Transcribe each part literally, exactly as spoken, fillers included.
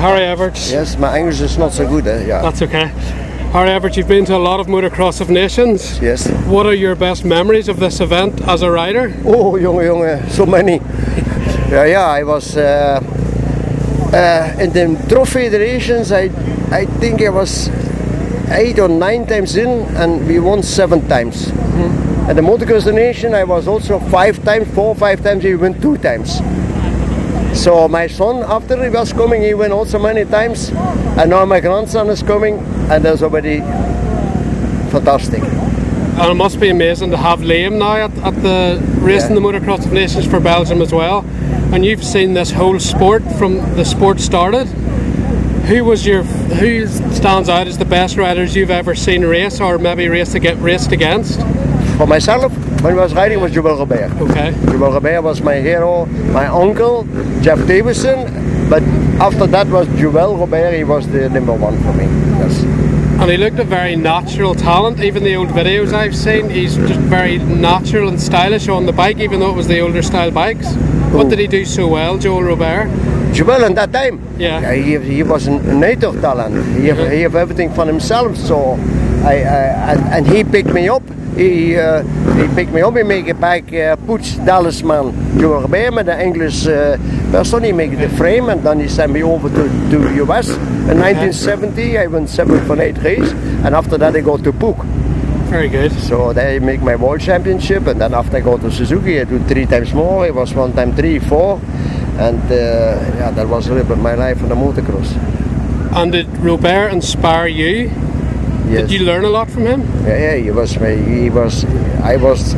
Harry Everts. Yes, my English is not so good, eh? Yeah. That's okay. Harry Everts, you've been to a lot of Motocross of Nations. Yes. What are your best memories of this event as a rider? Oh, jonge, jonge, so many. yeah, yeah, I was uh, uh, in the Trophy of Nations, I, I think I was eight or nine times in, and we won seven times. Mm-hmm. At the Motocross of Nations, I was also five times, four, five times, we won two times. So my son, after he was coming, he went also many times, and now my grandson is coming, and that's already fantastic. And it must be amazing to have Liam now at, at the race in yeah. the Motocross of Nations for Belgium as well. And you've seen this whole sport from the sport started. Who was your, who stands out as the best riders you've ever seen race, or maybe race to get raced against? For myself, when I was riding, was Joël Robert. Okay. Joël Robert was my hero, my uncle, Jeff Davison, but after that was Joël Robert, he was the number one for me, yes. And he looked a very natural talent, even the old videos I've seen, he's just very natural and stylish on the bike, even though it was the older style bikes. Ooh. What did he do so well, Joël Robert? Joël in that time? Yeah. yeah he, he was a native talent, he had yeah. everything for himself, so, I, I, I, and he picked me up. He, uh, he picked me up, he made a bike, uh, puts Dallas man, Joël Robert, met an English uh, person, he made the frame, and then he sent me over to the U S. In nineteen seventy, I won seven point eight race, and after that I go to Puk. Very good. So they make my world championship, and then after I go to Suzuki, I do three times more, it was one time three, four, and uh, yeah, that was a little bit my life on the motocross. And did Robert inspire you? Yes. Did you learn a lot from him? Yeah, yeah, he was my, he was, I was,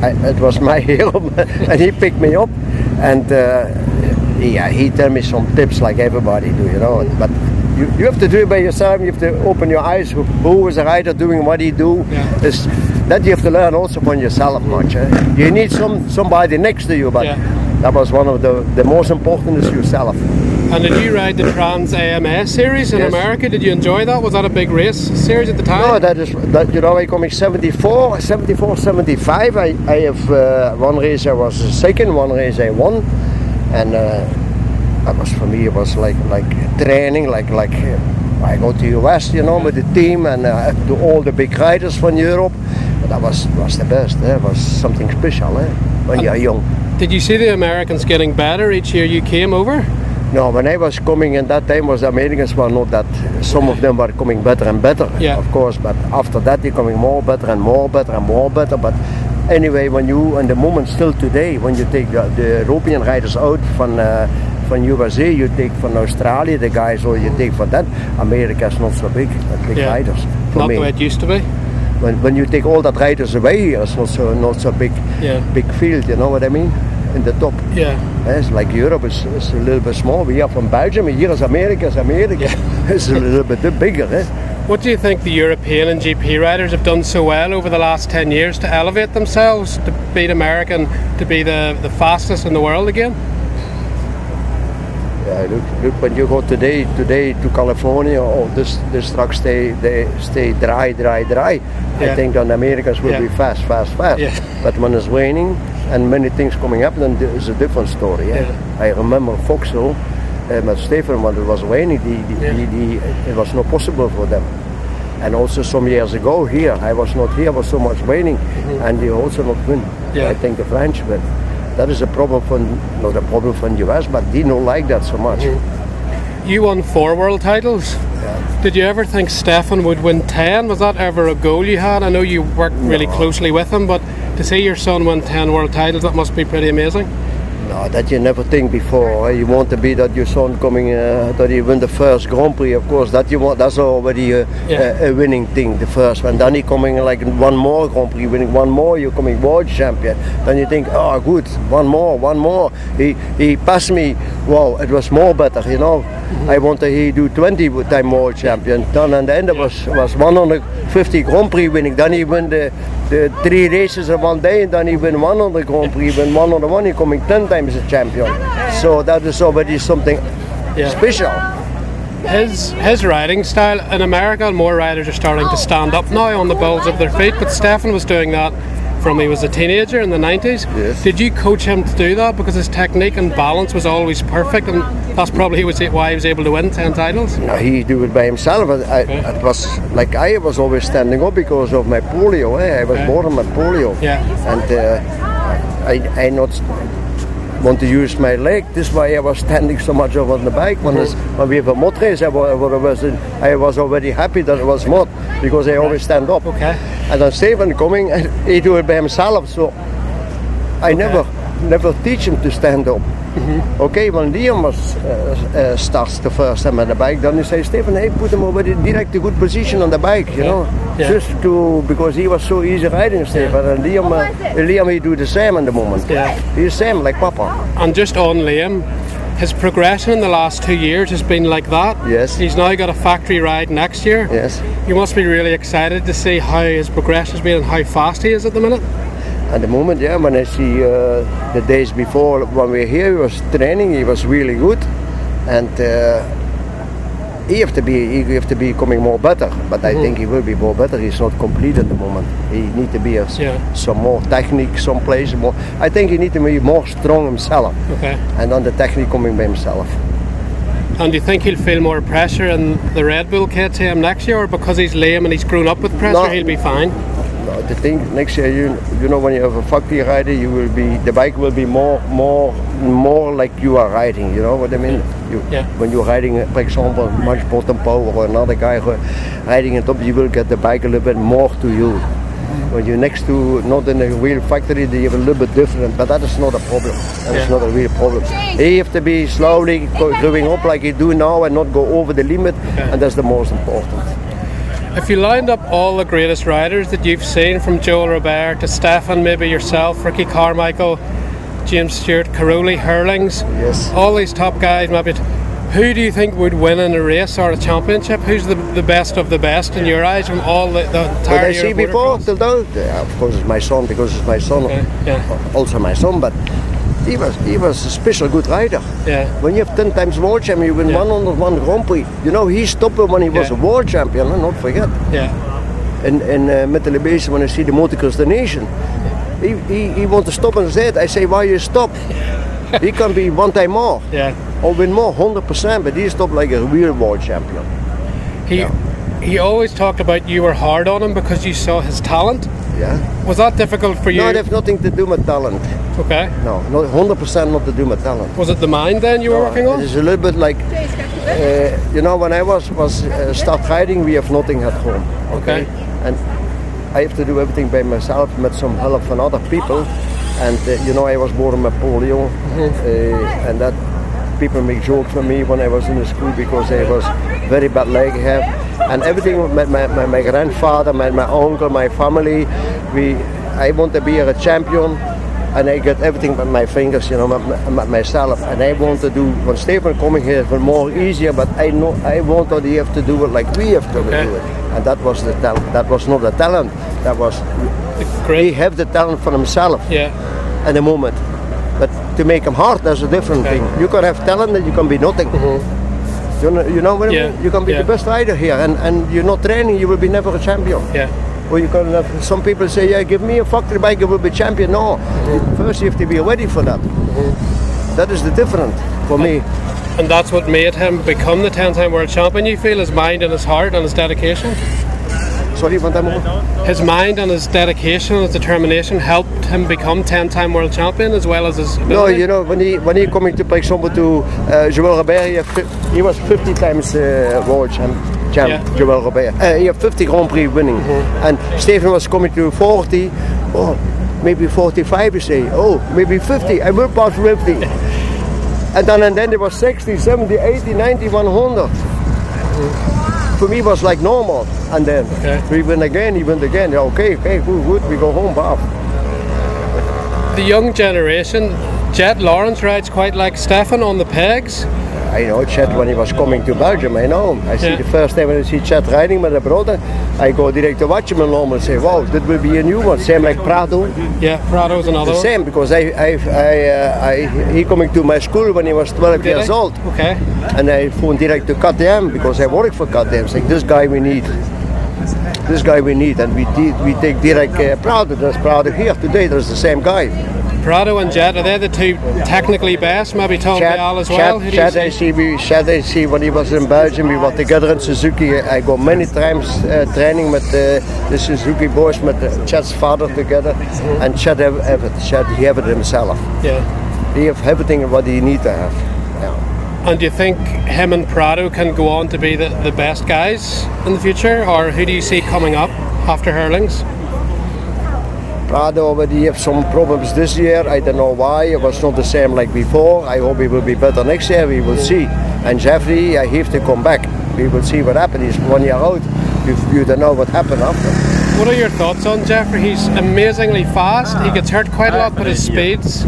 I, it was my hero, and he picked me up, and uh, yeah, he tell me some tips like everybody do, you know. But you, you have to do it by yourself. You have to open your eyes. Who, who is a rider doing what he do? Yeah. Is that you have to learn also from yourself much. Eh? You need some somebody next to you, but yeah. that was one of the the most important is yourself. And did you ride the Trans A M S series in yes. America? Did you enjoy that? Was that a big race series at the time? No, that is, that, you know, I come in seventy-four, seventy-four, seventy-five. I, I have uh, one race I was second, one race I won. And uh, that was, for me, it was like like training, like, like uh, I go to U S, you know, with the team and uh, to all the big riders from Europe. But that was, was the best, eh? It was something special eh? when you are young. Did you see the Americans getting better each year you came over? No, when I was coming at that time, was the Americans were not that. Some of them were coming better and better, yeah. of course. But after that, they're coming more better and more better and more better. But anyway, when you, in the moment, still today, when you take the, the European riders out from uh, from U S A, you take from Australia the guys, or you take from that, America is not so big, but big yeah. riders. For not me. The way it used to be. When when you take all that riders away, it's not so not so big, yeah. big field. You know what I mean? In the top. Yeah. Yes, like Europe is, is a little bit small. We are from Belgium, here is America, is America. Yeah. It's a little bit bigger. Eh? What do you think the European and G P riders have done so well over the last ten years to elevate themselves, to beat America, and to be the, the fastest in the world again? Yeah, look, look, when you go today today to California, or oh, this, this trucks stay, they stay dry, dry, dry. Yeah. I think that Americans will yeah. be fast, fast, fast. Yeah. But when it's raining, and many things coming up, then it's a different story. Yeah? Yeah. I remember Foxhill, um, and Stefan, when it was raining, the, the, yeah. the, the, it was not possible for them. And also some years ago here, I was not here, was so much raining, mm-hmm. and they also not win. Yeah. I think the French win. That is a problem from, not a problem from U S, but they don't like that so much. Mm-hmm. You won four world titles. Yeah. Did you ever think Stefan would win ten? Was that ever a goal you had? I know you worked really no. closely with him, but to see your son win ten world titles, that must be pretty amazing. No, that you never think before. You want to be that your son coming, uh, that he win the first Grand Prix, of course. That you want, that's already a, yeah. a, a winning thing, the first one. Then he coming like one more Grand Prix, winning one more, you're coming world champion. Then you think, oh good, one more, one more. He he passed me. Wow, it was more better, you know. Mm-hmm. I want to he do twenty time world champion. Then and the end it was was one hundred fifty Grand Prix winning. Then he win the. The three races in one day, and then he win one on the Grand Prix, win one on the one, he coming ten times a champion. So that is already something yeah. special. His his riding style in America, and more riders are starting to stand up now on the balls of their feet, but Stefan was doing that from he was a teenager in the nineties. Yes. Did you coach him to do that? Because his technique and balance was always perfect, and that's probably why he was able to win ten titles. No, he did it by himself. I, okay. It was like I was always standing up because of my polio. Eh? I was okay. born with polio, yeah. and uh, I, I not want to use my leg. This is why I was standing so much up on the bike. When, mm-hmm. when we have a mud race, I was, I was already happy that it was mud because I always stand up. Okay. And then Stefan coming, and he do it by himself. So I okay. never, never teach him to stand up. Mm-hmm. Okay, when Liam was, uh, uh, starts the first time on the bike, then he say, Stefan, hey, put him already direct a good position on the bike, you yeah. know, yeah. just to, because he was so easy riding, Stefan, yeah. and Liam, uh, Liam, he do the same at the moment. Yeah. He's the same, like Papa. And just on Liam, his progression in the last two years has been like that. Yes. He's now got a factory ride next year. Yes. You must be really excited to see how his progression has been and how fast he is at the minute. At the moment, yeah, when I see uh, the days before when we were here, he was training, he was really good, and uh, he have to be, he have to be coming more better. But I mm. think he will be more better. He's not complete at the moment. He need to be a, yeah. some more technique, some place more. I think he need to be more strong himself, okay. and on the technique coming by himself. And do you think he'll feel more pressure in the Red Bull K T M next year, or because he's lame and he's grown up with pressure, no. he'll be fine? The thing next year, you you know, when you have a factory rider, you will be the bike will be more more more like you are riding. You know what I mean? You, yeah. When you're riding, for example, much bottom power or another guy riding it up, you will get the bike a little bit more to you. When you're next to not in a real factory, they have a little bit different. But that is not a problem. That yeah. is not a real problem. You have to be slowly going up like you do now and not go over the limit, okay. and that's the most important. If you lined up all the greatest riders that you've seen, from Joël Robert to Stefan, maybe yourself, Ricky Carmichael, James Stewart, Carulli, Herlings, yes. all these top guys, maybe, who do you think would win in a race or a championship? Who's the, the best of the best in your eyes from all the, the entire What I see before, till now, yeah, of course it's my son, because it's my son, okay. yeah. also my son, but he was, he was a special good rider. Yeah. When you have ten times world champion, you win yeah. one oh one Grand Prix. You know, he stopped when he was yeah. a world champion, and not forget. Yeah. And, and uh, met the Libation when I see the Motocross of the Nations. He, he, he wants to stop and said, I say, why you stop? Yeah. He can be one time more. Yeah. Or win more, one hundred percent, but he stopped like a real world champion. He, yeah. he always talked about you were hard on him because you saw his talent. Yeah. Was that difficult for you? No, it had nothing to do with talent. Okay. No, not one hundred percent not to do with talent. Was it the mind then you no, were working on? It's a little bit like, uh, you know, when I was was uh, start riding, we have nothing at home. Okay? okay. And I have to do everything by myself with some help from other people. And uh, you know, I was born with polio, mm-hmm. uh, and that people make jokes for me when I was in the school because I was very bad leg have, and everything with my my, my, my grandfather, my, my uncle, my family. We, I want to be a champion. And I get everything with my fingers, you know, myself. And I want to do, when Stefan coming here, it was more easier, but I know I want that he have to do it like we have to okay. do it. And that was the talent. That was not the talent. That was, Great. he have the talent for himself yeah. at the moment. But to make him hard, that's a different okay. thing. You can have talent and you can be nothing. Mm-hmm. You know, you know what yeah. I mean? You can be yeah. the best rider here, and, and you're not training, you will be never a champion. Yeah. Or you can have, some people say, yeah, give me a factory bike, it will be champion. No, mm-hmm. first you have to be ready for that. Mm-hmm. That is the difference for me. And that's what made him become the ten-time world champion, you feel? His mind and his heart and his dedication? Sorry, one time more? His mind and his dedication and his determination helped him become ten-time world champion as well as his ability. No, you know, when he when he coming to, for example, to uh, Joël Robert, he was fifty times uh, world champion. Yeah. Joël Robert. Uh, he had fifty Grand Prix winning, mm-hmm. and Stefan was coming to forty, or oh, maybe forty-five. You say, oh, maybe fifty. I will pass fifty, and then and then there was sixty, seventy, eighty, ninety, one hundred. Mm-hmm. For me, it was like normal. And then okay. we win again, he win again. Yeah, okay, okay, good, good. We go home, Bob. The young generation, Chad Lawrence rides quite like Stefan on the pegs. I know Chad when he was coming to Belgium, I know him. I see yeah. the first time when I see Chad riding with a brother, I go direct to watch him and normal and say, wow, that will be a new one, same like Prado. Yeah, Prado's another the same, because I, I, I, uh, I, he coming to my school when he was twelve Did years I? old. Okay. And I phoned direct to K T M, because I work for K T M. It's like, this guy we need. This guy we need, and we did, we take direct uh, Prado. There's Prado here today. There's the same guy. Prado and Chad, are they the two technically best? Maybe Tom Vialle as well. Chad, I see, we, Chad, I see when he was in Belgium, we were together in Suzuki. I go many times uh, training with uh, the Suzuki boys, with uh, Chad's father together, and Chad Everts. Chad, he have it himself. Yeah, he have everything what he need to have. Yeah. And do you think him and Prado can go on to be the, the best guys in the future, or who do you see coming up after Herlings? Prado already have some problems this year. I don't know why. It was not the same like before. I hope he will be better next year. We will see. And Jeffrey, I have to come back. We will see what happens. He's one year out. You don't know what happened after. What are your thoughts on Jeffrey? He's amazingly fast. He gets hurt quite a lot, but his speeds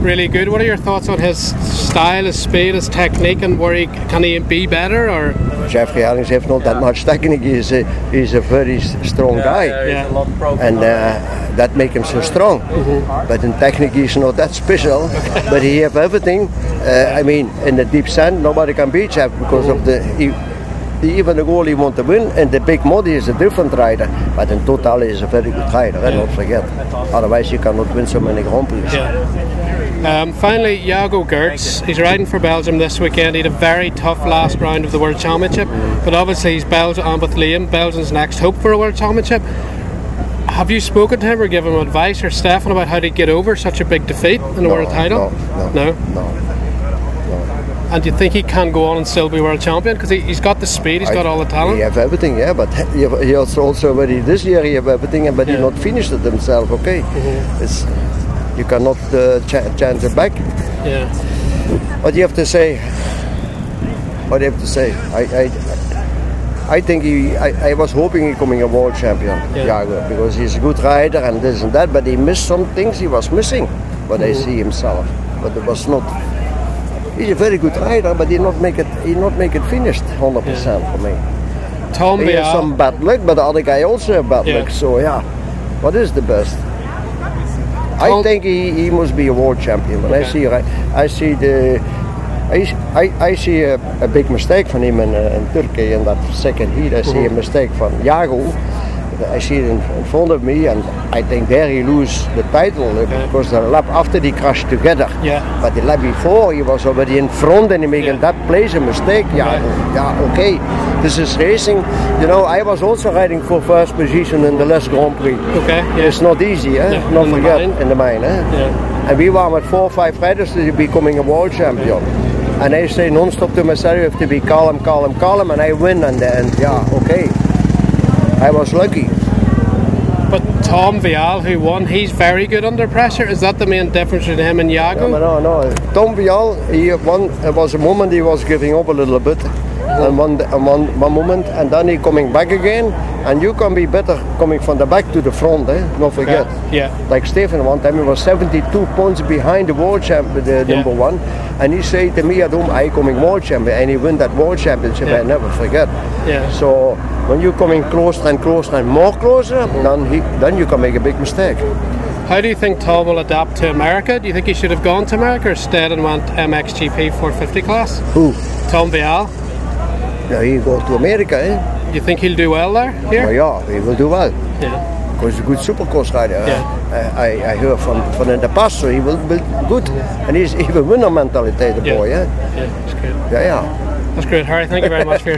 really good. What are your thoughts on his style, his speed, his technique, and where he can he be better? Or Jeffrey Herlings has not that much technique. He's a he's a very strong yeah, guy, yeah. Yeah. and uh, that makes him so strong. Mm-hmm. But in technique, he's not that special. Okay. But he have everything. Uh, I mean, in the deep sand, nobody can beat Jeff because mm-hmm. of the. He, Even the goalie want to win, and the big Modi is a different rider, but in total he is a very good rider, yeah. Don't forget. Otherwise you cannot win so many Grand Prix. Yeah. Um, finally, Yago Gertz, he's riding for Belgium this weekend. He had a very tough last round of the World Championship, but obviously he's Belgian on Liam, Belgium's next hope for a World Championship. Have you spoken to him or given him advice or Stefan about how to get over such a big defeat in a no, world title? No, no, no. no. And do you think he can go on and still be world champion? Because he, he's got the speed, he's I, got all the talent. He have everything, yeah, but he, have, he also already, this year he have everything, but yeah. he not finished it himself, okay? Mm-hmm. It's, you cannot uh, ch change it back. Yeah. What do you have to say? What do you have to say? I I, I think he, I, I was hoping he coming a world champion, yeah. Yago, because he's a good rider and this and that, but he missed some things he was missing, but mm-hmm. I see himself, but it was not. He's a very good rider, but he not make it. He not make it finished one hundred percent yeah. for me. Tom Vialle. He has some bad luck, but the other guy also have bad yeah. luck. So yeah, what is the best? Tom I think he, he must be a world champion. When okay. I see I, I see the I I, I see a, a big mistake from him in, uh, in Turkey in that second heat. I mm-hmm. see a mistake from Yago. I see it in, in front of me, and I think there he lose the title okay. because the lap after they crashed together. Yeah. But the lap before he was already in front, and he made yeah. that place a mistake. Yeah, right. yeah, okay. This is racing. You know, I was also riding for first position in the last Grand Prix. Okay. Yeah. It's not easy, eh? Yeah. Not in forget the mine. in the mine, eh? Yeah. And we were with four or five riders to becoming a world champion. Okay. And I say non-stop to myself, you have to be calm, calm, calm, and I win. And then yeah, okay. I was lucky. But Tom Vialle, who won, he's very good under pressure. Is that the main difference between him and Yago? No, no, no. Tom Vialle, he won. It was a moment he was giving up a little bit, and one, one, one moment, and then he coming back again. And you can be better coming from the back to the front, eh? Don't forget. Yeah. yeah. Like Stefan, one time he was seventy-two points behind the world champion, the yeah. number one, and he said to me at home, "I coming world champion," and he won that world championship. Yeah. I never forget. Yeah. So. When you're coming closer and closer and more closer, then, he, then you can make a big mistake. How do you think Tom will adapt to America? Do you think he should have gone to America or stayed and went M X G P four fifty class? Who? Tom Vialle. Yeah, he goes to America, eh? You think he'll do well there? Here? Oh, yeah, he will do well. Yeah. Because he's a good supercross rider. Yeah. I, I, I heard from, from in the past, so he will be good. Yeah. And he's even winner mentality, the yeah. boy, eh? Yeah, that's good. Yeah, yeah. That's great, Harry. Thank you very much for your